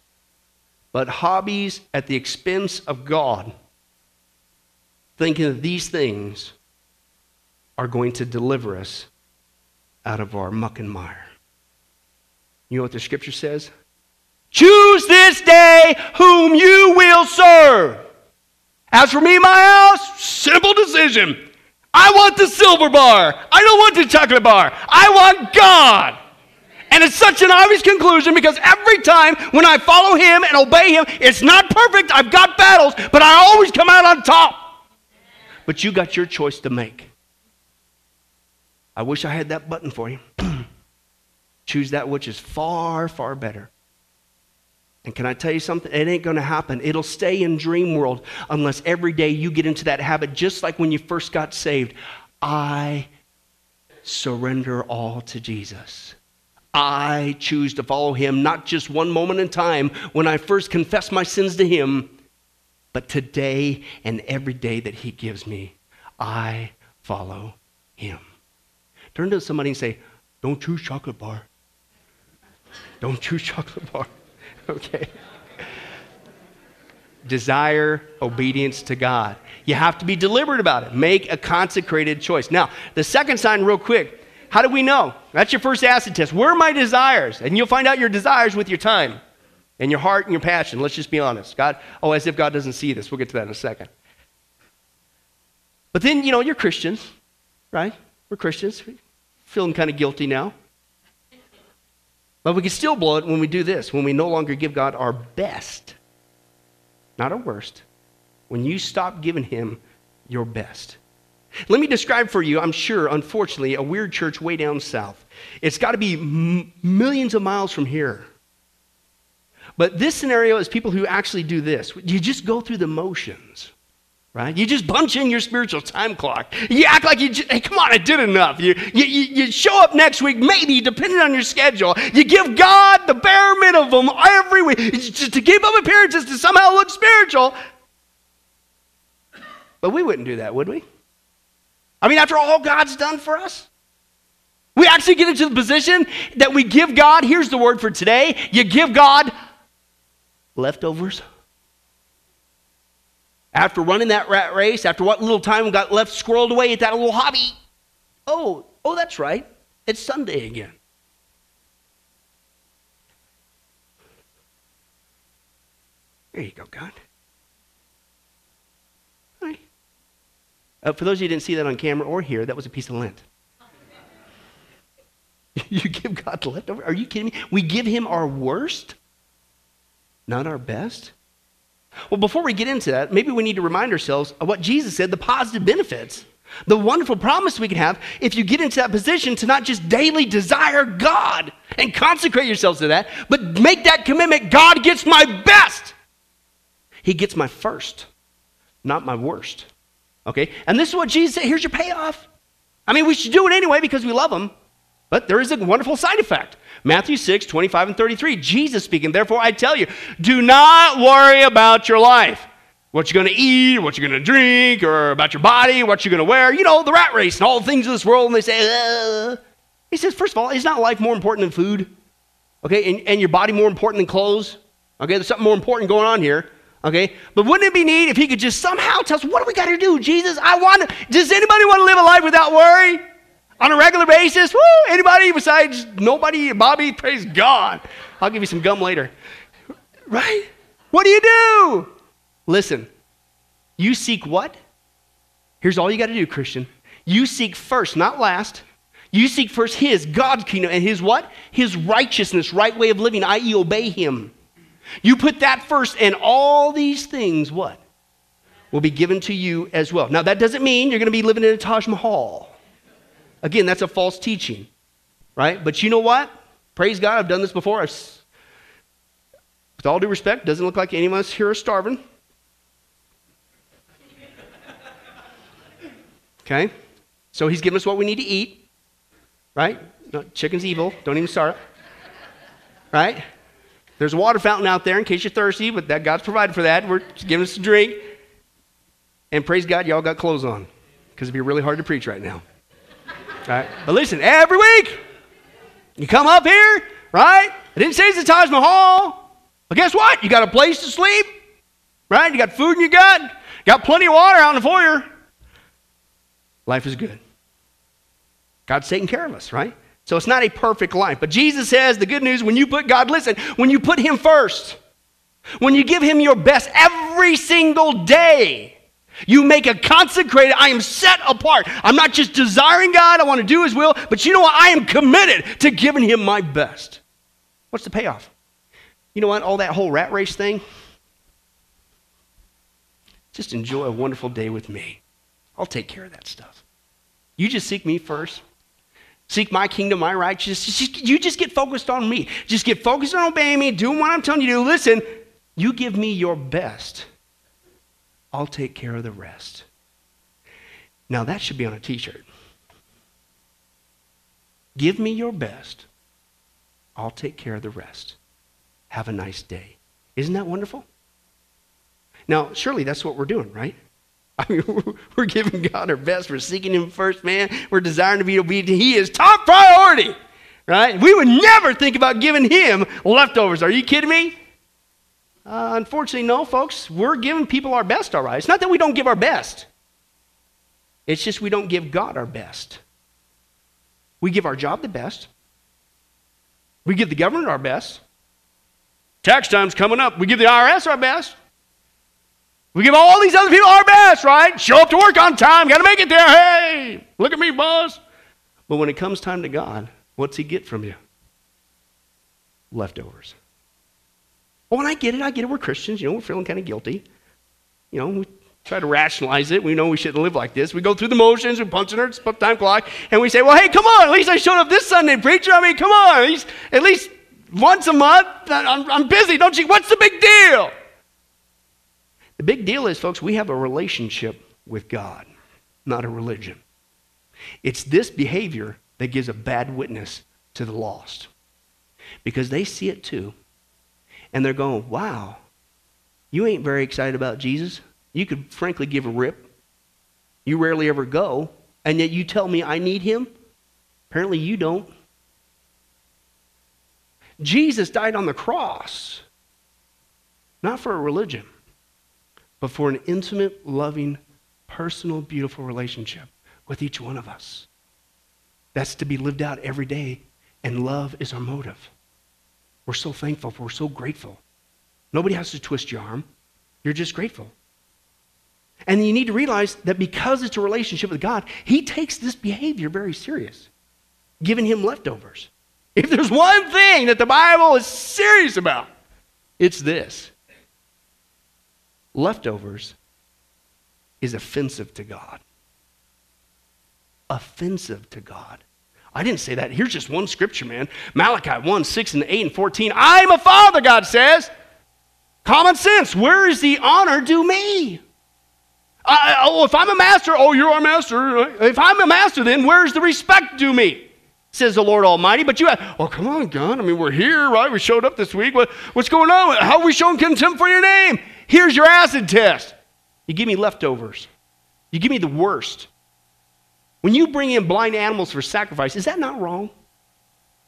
But hobbies at the expense of God, thinking that these things are going to deliver us out of our muck and mire. You know what the scripture says? Choose this day whom you will serve. As for me and my house, simple decision. I want the silver bar. I don't want the chocolate bar. I want God. And it's such an obvious conclusion because every time when I follow him and obey him, it's not perfect. I've got battles, but I always come out on top. But you got your choice to make. I wish I had that button for you. Choose that which is far, far better. And can I tell you something? It ain't going to happen. It'll stay in dream world unless every day you get into that habit, just like when you first got saved. I surrender all to Jesus. I choose to follow him, not just one moment in time when I first confess my sins to him, but today and every day that he gives me, I follow him. Turn to somebody and say, don't choose chocolate bar. Don't choose chocolate bar. Okay. Desire obedience to God. You have to be deliberate about it. Make a consecrated choice. Now, the second sign real quick. How do we know? That's your first acid test. Where are my desires? And you'll find out your desires with your time and your heart and your passion. Let's just be honest. God, oh, as if God doesn't see this. We'll get to that in a second. But then, you know, you're Christians, right? We're Christians. We're feeling kind of guilty now. But we can still blow it when we do this, when we no longer give God our best, not our worst, when you stop giving him your best. Let me describe for you, I'm sure, unfortunately, a weird church way down south. It's got to be millions of miles from here. But this scenario is people who actually do this. You just go through the motions, right? You just punch in your spiritual time clock. You act like you just, hey, come on, I did enough. You show up next week, maybe, depending on your schedule. You give God the bare minimum every week just to keep up appearances, to somehow look spiritual. But we wouldn't do that, would we? I mean, after all God's done for us, we actually get into the position that we give God, here's the word for today, you give God leftovers. After running that rat race, after what little time got left squirreled away at that little hobby, oh, that's right, it's Sunday again. There you go, God. Hi. For those of you who didn't see that on camera or here, that was a piece of lint. You give God the leftover? Are you kidding me? We give him our worst, not our best. Well, before we get into that, maybe we need to remind ourselves of what Jesus said, the positive benefits, the wonderful promise we can have if you get into that position to not just daily desire God and consecrate yourselves to that, but make that commitment, God gets my best. He gets my first, not my worst, okay? And this is what Jesus said, here's your payoff. I mean, we should do it anyway because we love him, but there is a wonderful side effect. Matthew 6, 25 and 33, Jesus speaking, therefore I tell you, do not worry about your life, what you're going to eat, what you're going to drink, or about your body, what you're going to wear, you know, the rat race and all the things of this world, and they say, He says, first of all, is not life more important than food? Okay, and your body more important than clothes? Okay, there's something more important going on here, okay? But wouldn't it be neat if he could just somehow tell us, what do we got to do, Jesus? Does anybody want to live a life without worry? On a regular basis, woo, anybody besides nobody, Bobby, praise God. I'll give you some gum later. Right? What do? Listen, you seek what? Here's all you got to do, Christian. You seek first, not last. You seek first his, God's kingdom, and his what? His righteousness, right way of living, i.e. obey him. You put that first, and all these things, what? Will be given to you as well. Now, that doesn't mean you're going to be living in a Taj Mahal. Again, that's a false teaching, right? But you know what? Praise God, I've done this before. With all due respect, doesn't look like any of us here are starving. Okay? So he's given us what we need to eat, right? No, chicken's evil. Don't even start it. Right? There's a water fountain out there in case you're thirsty, but that God's provided for that. We're giving us a drink. And praise God, y'all got clothes on, because it'd be really hard to preach right now. Right? But listen, every week, you come up here, right? I didn't say it's the Taj Mahal. But guess what? You got a place to sleep, right? You got food in your gut. You got plenty of water out in the foyer. Life is good. God's taking care of us, right? So it's not a perfect life. But Jesus says the good news, when you put God, listen, when you put him first, when you give him your best every single day, you make a consecrated, I am set apart. I'm not just desiring God, I want to do his will, but you know what? I am committed to giving him my best. What's the payoff? You know what? All that whole rat race thing? Just enjoy a wonderful day with me. I'll take care of that stuff. You just seek me first. Seek my kingdom, my righteousness. You just get focused on me. Just get focused on obeying me, doing what I'm telling you to do. Listen, you give me your best. I'll take care of the rest. Now that should be on a t-shirt. Give me your best. I'll take care of the rest. Have a nice day. Isn't that wonderful? Now, surely that's what we're doing, right? I mean, we're giving God our best. We're seeking him first, man. We're desiring to be obedient. He is top priority, right? We would never think about giving him leftovers. Are you kidding me? Unfortunately, no, folks. We're giving people our best, all right? It's not that we don't give our best. It's just we don't give God our best. We give our job the best. We give the government our best. Tax time's coming up. We give the IRS our best. We give all these other people our best, right? Show up to work on time. Got to make it there. Hey, look at me, boss. But when it comes time to God, what's he get from you? Leftovers. Oh, and I get it, we're Christians, you know, we're feeling kind of guilty. You know, we try to rationalize it, we know we shouldn't live like this. We go through the motions, we punch in our time clock, and we say, well, hey, come on, at least I showed up this Sunday, preacher, I mean, come on, at least once a month, I'm busy, don't you, what's the big deal? The big deal is, folks, we have a relationship with God, not a religion. It's this behavior that gives a bad witness to the lost, because they see it too. And they're going, wow, you ain't very excited about Jesus. You could frankly give a rip. You rarely ever go, and yet you tell me I need him? Apparently you don't. Jesus died on the cross, not for a religion, but for an intimate, loving, personal, beautiful relationship with each one of us. That's to be lived out every day, and love is our motive. We're so thankful. We're so grateful. Nobody has to twist your arm. You're just grateful. And you need to realize that because it's a relationship with God, he takes this behavior very serious, giving him leftovers. If there's one thing that the Bible is serious about, it's this. Leftovers is offensive to God. Offensive to God. I didn't say that. Here's just one scripture, man. Malachi 1, 6, and 8, and 14. I am a father, God says. Common sense. Where is the honor due me? If I'm a master, oh, you're our master. If I'm a master, then where's the respect due me? Says the Lord Almighty. But you have, oh, come on, God. I mean, we're here, right? We showed up this week. What's going on? How are we showing contempt for your name? Here's your acid test. You give me leftovers. You give me the worst. When you bring in blind animals for sacrifice, is that not wrong?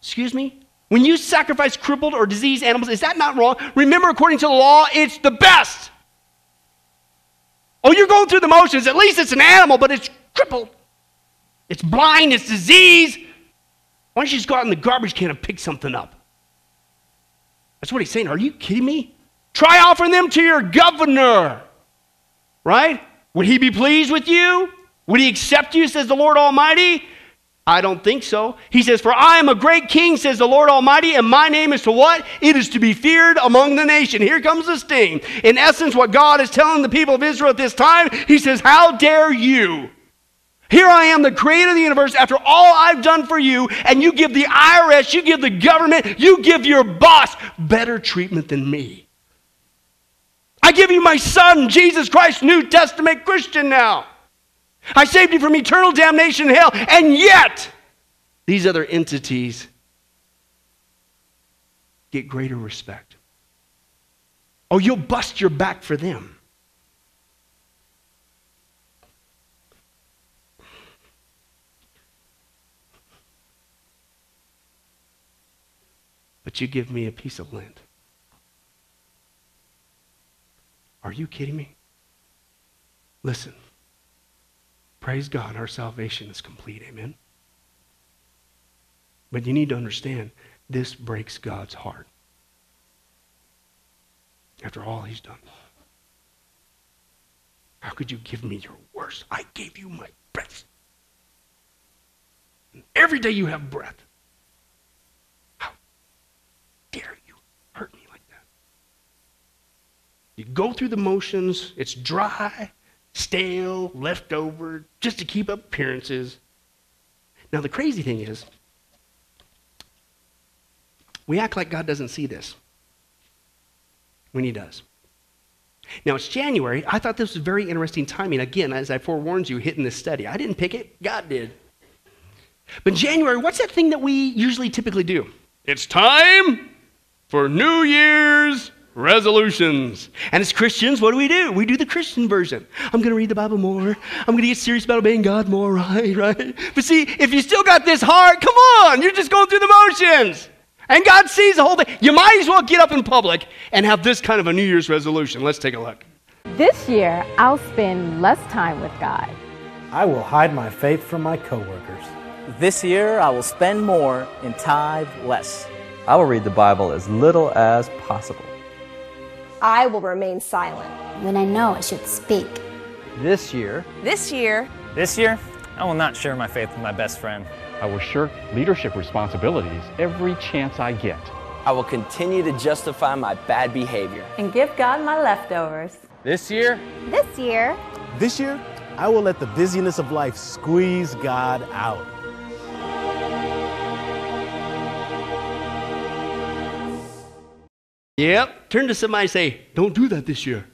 Excuse me? When you sacrifice crippled or diseased animals, is that not wrong? Remember, according to the law, it's the best. Oh, you're going through the motions. At least it's an animal, but it's crippled. It's blind. It's diseased. Why don't you just go out in the garbage can and pick something up? That's what he's saying. Are you kidding me? Try offering them to your governor, right? Would he be pleased with you? Would he accept you, says the Lord Almighty? I don't think so. He says, for I am a great king, says the Lord Almighty, and my name is to what? It is to be feared among the nation. Here comes the sting. In essence, what God is telling the people of Israel at this time, he says, how dare you? Here I am, the creator of the universe, after all I've done for you, and you give the IRS, you give the government, you give your boss better treatment than me. I give you my son, Jesus Christ, New Testament Christian now. I saved you from eternal damnation in hell, and yet these other entities get greater respect. Oh, you'll bust your back for them. But you give me a piece of lint. Are you kidding me? Listen. Praise God, our salvation is complete, amen? But you need to understand, this breaks God's heart. After all he's done. How could you give me your worst? I gave you my best. And every day you have breath. How dare you hurt me like that? You go through the motions, it's dry, stale, leftover, just to keep up appearances. Now, the crazy thing is, we act like God doesn't see this when he does. Now, it's January. I thought this was very interesting timing. Again, as I forewarned you, hitting this study. I didn't pick it. God did. But January, what's that thing that we usually typically do? It's time for New Year's resolutions. And as Christians, what do? We do the Christian version. I'm going to read the Bible more. I'm going to get serious about obeying God more, right? But see, if you still got this heart, come on, you're just going through the motions. And God sees the whole thing. You might as well get up in public and have this kind of a New Year's resolution. Let's take a look. This year, I'll spend less time with God. I will hide my faith from my coworkers. This year, I will spend more and tithe less. I will read the Bible as little as possible. I will remain silent when I know I should speak. This year, I will not share my faith with my best friend. I will shirk leadership responsibilities every chance I get. I will continue to justify my bad behavior. And give God my leftovers. This year, I will let the busyness of life squeeze God out. Yep. Turn to somebody and say, don't do that this year.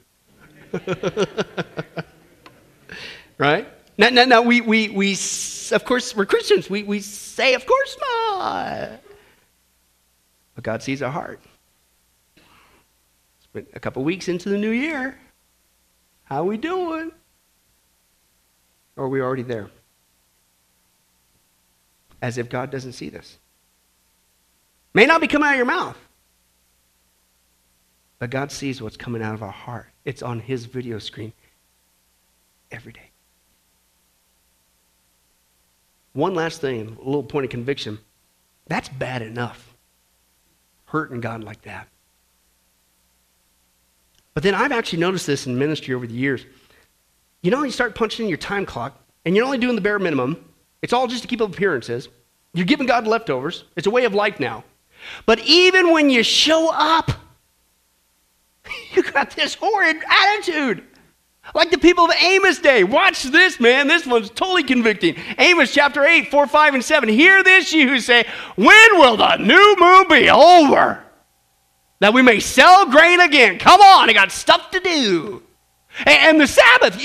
Right? Now we of course, we're Christians. We say, of course not. But God sees our heart. It's been a couple weeks into the new year. How are we doing? Or are we already there? As if God doesn't see this. May not be coming out of your mouth. But God sees what's coming out of our heart. It's on his video screen every day. One last thing, a little point of conviction. That's bad enough, hurting God like that. But then I've actually noticed this in ministry over the years. You know, you start punching in your time clock, and you're only doing the bare minimum. It's all just to keep up appearances. You're giving God leftovers. It's a way of life now. But even when you show up, you got this horrid attitude. Like the people of Amos' day. Watch this, man. This one's totally convicting. Amos chapter 8, 4, 5, and 7. Hear this, you who say, when will the new moon be over, that we may sell grain again? Come on, I got stuff to do. And the Sabbath,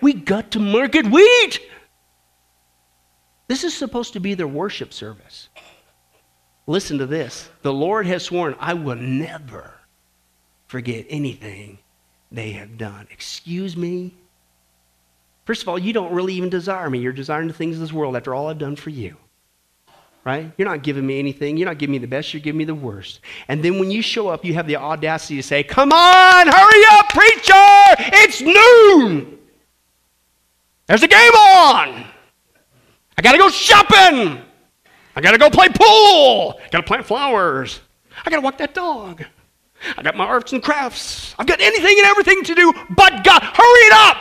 we got to market wheat. This is supposed to be their worship service. Listen to this. The Lord has sworn, I will never forget anything they have done. Excuse me? First of all, you don't really even desire me. You're desiring the things of this world after all I've done for you. Right? You're not giving me anything. You're not giving me the best. You're giving me the worst. And then when you show up, you have the audacity to say, come on, hurry up, preacher! It's noon! There's a game on! I gotta go shopping! I gotta go play pool! Gotta plant flowers! I got to walk that dog. I got my arts and crafts. I've got anything and everything to do but God. Hurry it up!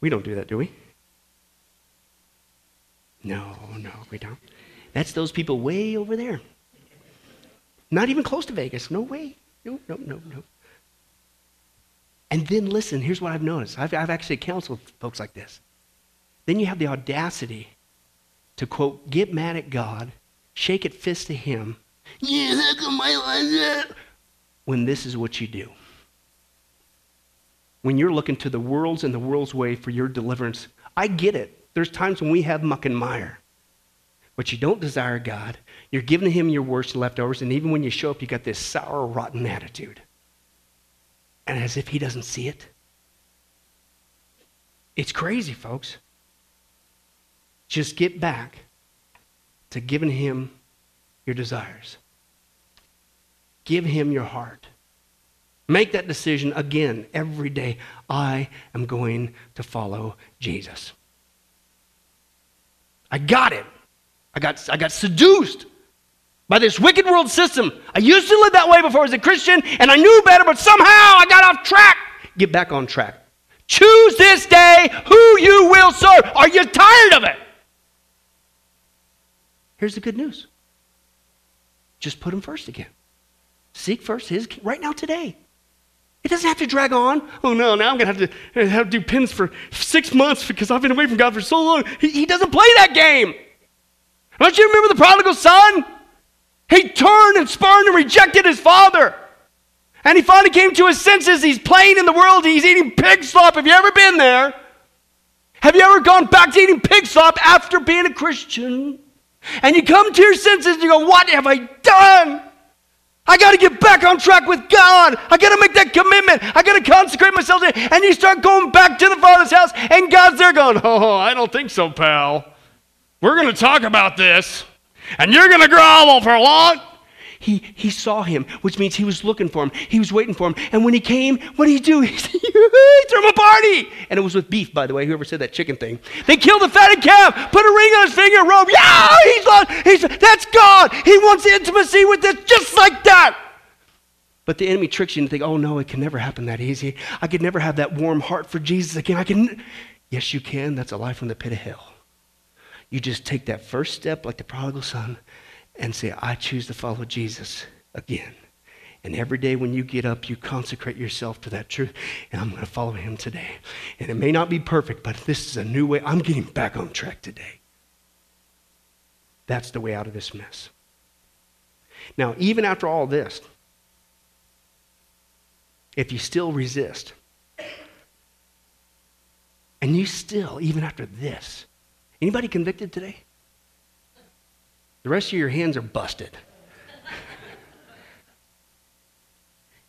We don't do that, do we? No, we don't. That's those people way over there. Not even close to Vegas. No way. No. And then listen, here's what I've noticed. I've actually counseled folks like this. Then you have the audacity to, quote, get mad at God, shake it fist to him, when this is what you do. When you're looking to the world's and the world's way for your deliverance, I get it. There's times when we have muck and mire. But you don't desire God. You're giving him your worst leftovers, and even when you show up, you got this sour, rotten attitude. And as if he doesn't see it. It's crazy, folks. Just get back to giving him your desires. Give him your heart. Make that decision again every day. I am going to follow Jesus. I got it. I got seduced by this wicked world system. I used to live that way before as a Christian, and I knew better, but somehow I got off track. Get back on track. Choose this day who you will serve. Are you tired of it? Here's the good news. Just put him first again. Seek first his kingdom right now today. It doesn't have to drag on. Oh, no, now I'm going to have to do pins for 6 months because I've been away from God for so long. He doesn't play that game. Don't you remember the prodigal son? He turned and spurned and rejected his father. And he finally came to his senses. He's playing in the world. He's eating pig slop. Have you ever been there? Have you ever gone back to eating pig slop after being a Christian? And you come to your senses and you go, what have I done? I got to get back on track with God. I got to make that commitment. I got to consecrate myself to it. And you start going back to the Father's house, and God's there going, oh, I don't think so, pal. We're going to talk about this, and you're going to grovel for a lot. He saw him, which means he was looking for him. He was waiting for him. And when he came, what did he do? He threw him a party. And it was with beef, by the way, whoever said that chicken thing. They killed the fatted calf, put a ring on his finger, robe. Yeah, he's lost. That's God. He wants intimacy with this just like that. But the enemy tricks you into think, oh, no, it can never happen that easy. I could never have that warm heart for Jesus again. Yes, you can. That's a life from the pit of hell. You just take that first step like the prodigal son and say, I choose to follow Jesus again. And every day when you get up, you consecrate yourself to that truth, and I'm going to follow him today. And it may not be perfect, but this is a new way. I'm getting back on track today. That's the way out of this mess. Now, even after all this, if you still resist, and you still, even after this, anybody convicted today? The rest of your hands are busted.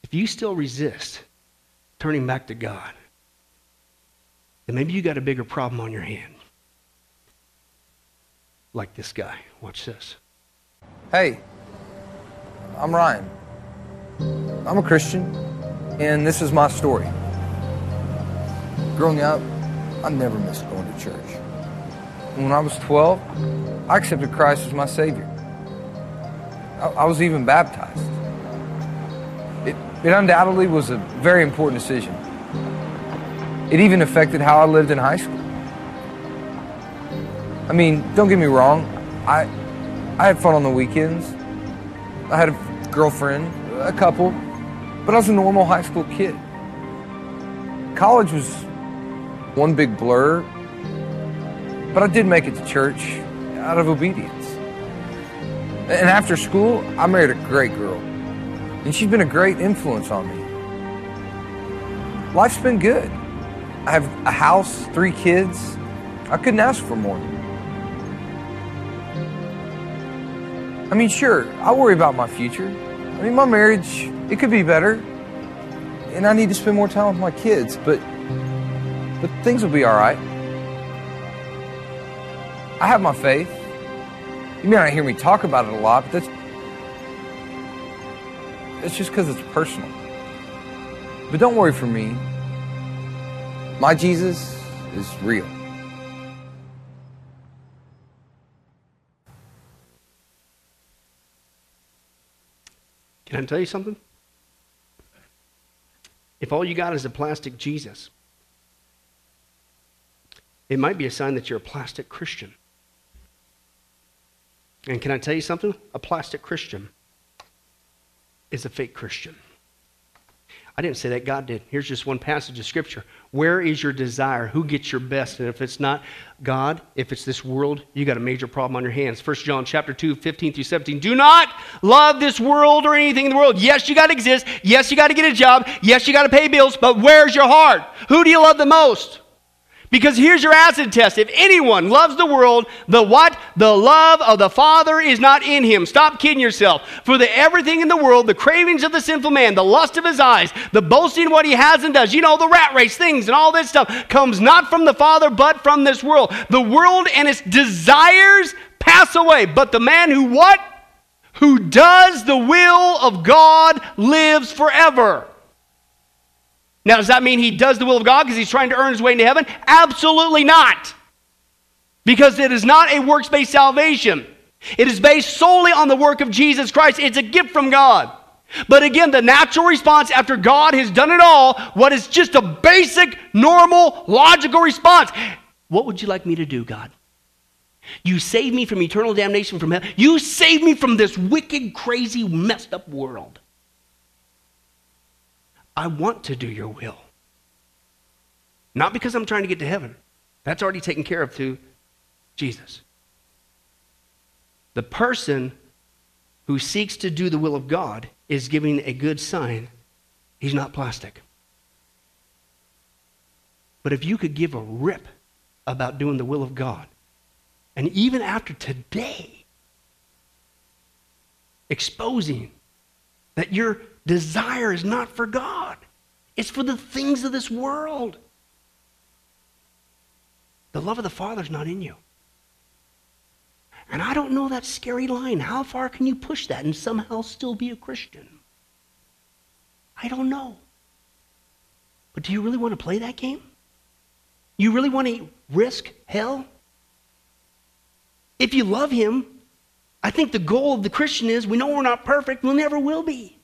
If you still resist turning back to God, then maybe you got a bigger problem on your hand. Like this guy. Watch this. Hey, I'm Ryan. I'm a Christian, and this is my story. Growing up, I never missed going to church. When I was 12, I accepted Christ as my Savior. I was even baptized. It undoubtedly was a very important decision. It even affected how I lived in high school. I mean, don't get me wrong, I had fun on the weekends. I had a girlfriend, a couple, but I was a normal high school kid. College was one big blur, but I did make it to church out of obedience. And after school, I married a great girl, and she's been a great influence on me. Life's been good. I have a house, 3 kids. I couldn't ask for more. I mean, sure, I worry about my future. I mean, my marriage, it could be better, and I need to spend more time with my kids, but things will be all right. I have my faith. You may not hear me talk about it a lot, but that's just because it's personal. But don't worry for me. My Jesus is real. Can I tell you something? If all you got is a plastic Jesus, it might be a sign that you're a plastic Christian. And can I tell you something? A plastic Christian is a fake Christian. I didn't say that. God did. Here's just one passage of Scripture. Where is your desire? Who gets your best? And if it's not God, if it's this world, you got a major problem on your hands. 1 John chapter 2, 15 through 17. Do not love this world or anything in the world. Yes, you got to exist. Yes, you got to get a job. Yes, you got to pay bills. But where's your heart? Who do you love the most? Because here's your acid test. If anyone loves the world, the what? The love of the Father is not in him. Stop kidding yourself. For the everything in the world, the cravings of the sinful man, the lust of his eyes, the boasting what he has and does, you know, the rat race, things and all this stuff, comes not from the Father, but from this world. The world and its desires pass away. But the man who what? Who does the will of God lives forever. Now, does that mean he does the will of God because he's trying to earn his way into heaven? Absolutely not. Because it is not a works-based salvation. It is based solely on the work of Jesus Christ. It's a gift from God. But again, the natural response after God has done it all, what is just a basic, normal, logical response. What would you like me to do, God? You saved me from eternal damnation from hell. You saved me from this wicked, crazy, messed up world. I want to do your will. Not because I'm trying to get to heaven. That's already taken care of through Jesus. The person who seeks to do the will of God is giving a good sign. He's not plastic. But if you could give a rip about doing the will of God, and even after today, exposing that you're desire is not for God. It's for the things of this world. The love of the Father is not in you. And I don't know that scary line. How far can you push that and somehow still be a Christian? I don't know. But do you really want to play that game? You really want to risk hell? If you love Him, I think the goal of the Christian is, we know we're not perfect, we never will be.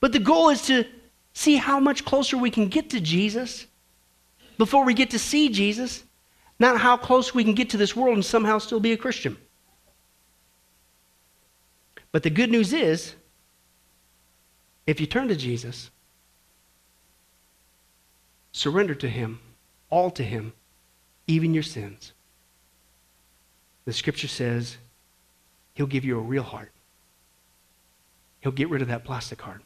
But the goal is to see how much closer we can get to Jesus before we get to see Jesus, not how close we can get to this world and somehow still be a Christian. But the good news is, if you turn to Jesus, surrender to Him, all to Him, even your sins, the Scripture says He'll give you a real heart. He'll get rid of that plastic heart.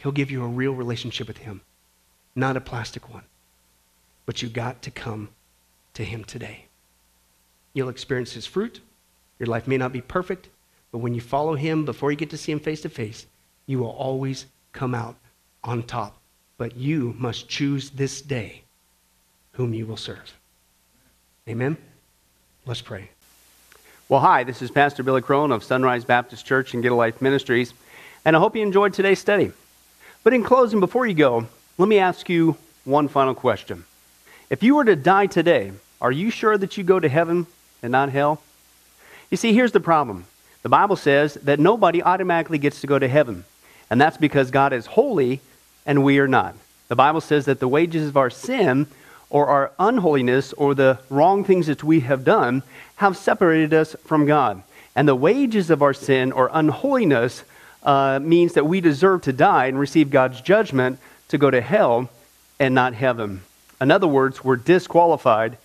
He'll give you a real relationship with Him, not a plastic one. But you got to come to Him today. You'll experience His fruit. Your life may not be perfect, but when you follow Him, before you get to see Him face to face, you will always come out on top. But you must choose this day whom you will serve. Amen? Let's pray. Well, hi, this is Pastor Billy Crone of Sunrise Baptist Church and Get a Life Ministries, and I hope you enjoyed today's study. But in closing, before you go, let me ask you one final question. If you were to die today, are you sure that you go to heaven and not hell? You see, here's the problem. The Bible says that nobody automatically gets to go to heaven, and that's because God is holy and we are not. The Bible says that the wages of our sin or our unholiness or the wrong things that we have done have separated us from God. And the wages of our sin or unholiness means that we deserve to die and receive God's judgment to go to hell and not heaven. In other words, we're disqualified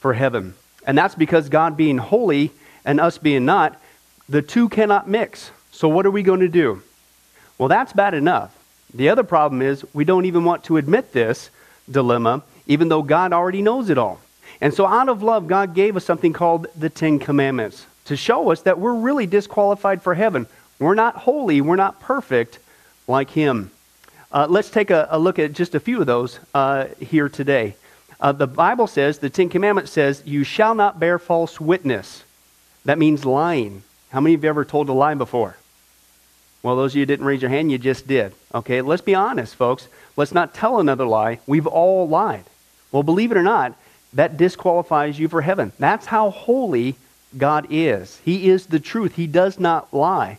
for heaven. And that's because God being holy and us being not, the two cannot mix. So what are we going to do? Well, that's bad enough. The other problem is we don't even want to admit this dilemma, even though God already knows it all. And so out of love, God gave us something called the Ten Commandments to show us that we're really disqualified for heaven. We're not holy. We're not perfect like Him. Let's take a look at just a few of those here today. The Bible says, the Ten Commandments says, you shall not bear false witness. That means lying. How many of you ever told a lie before? Well, those of you who didn't raise your hand, you just did. Okay, let's be honest, folks. Let's not tell another lie. We've all lied. Well, believe it or not, that disqualifies you for heaven. That's how holy God is. He is the truth. He does not lie.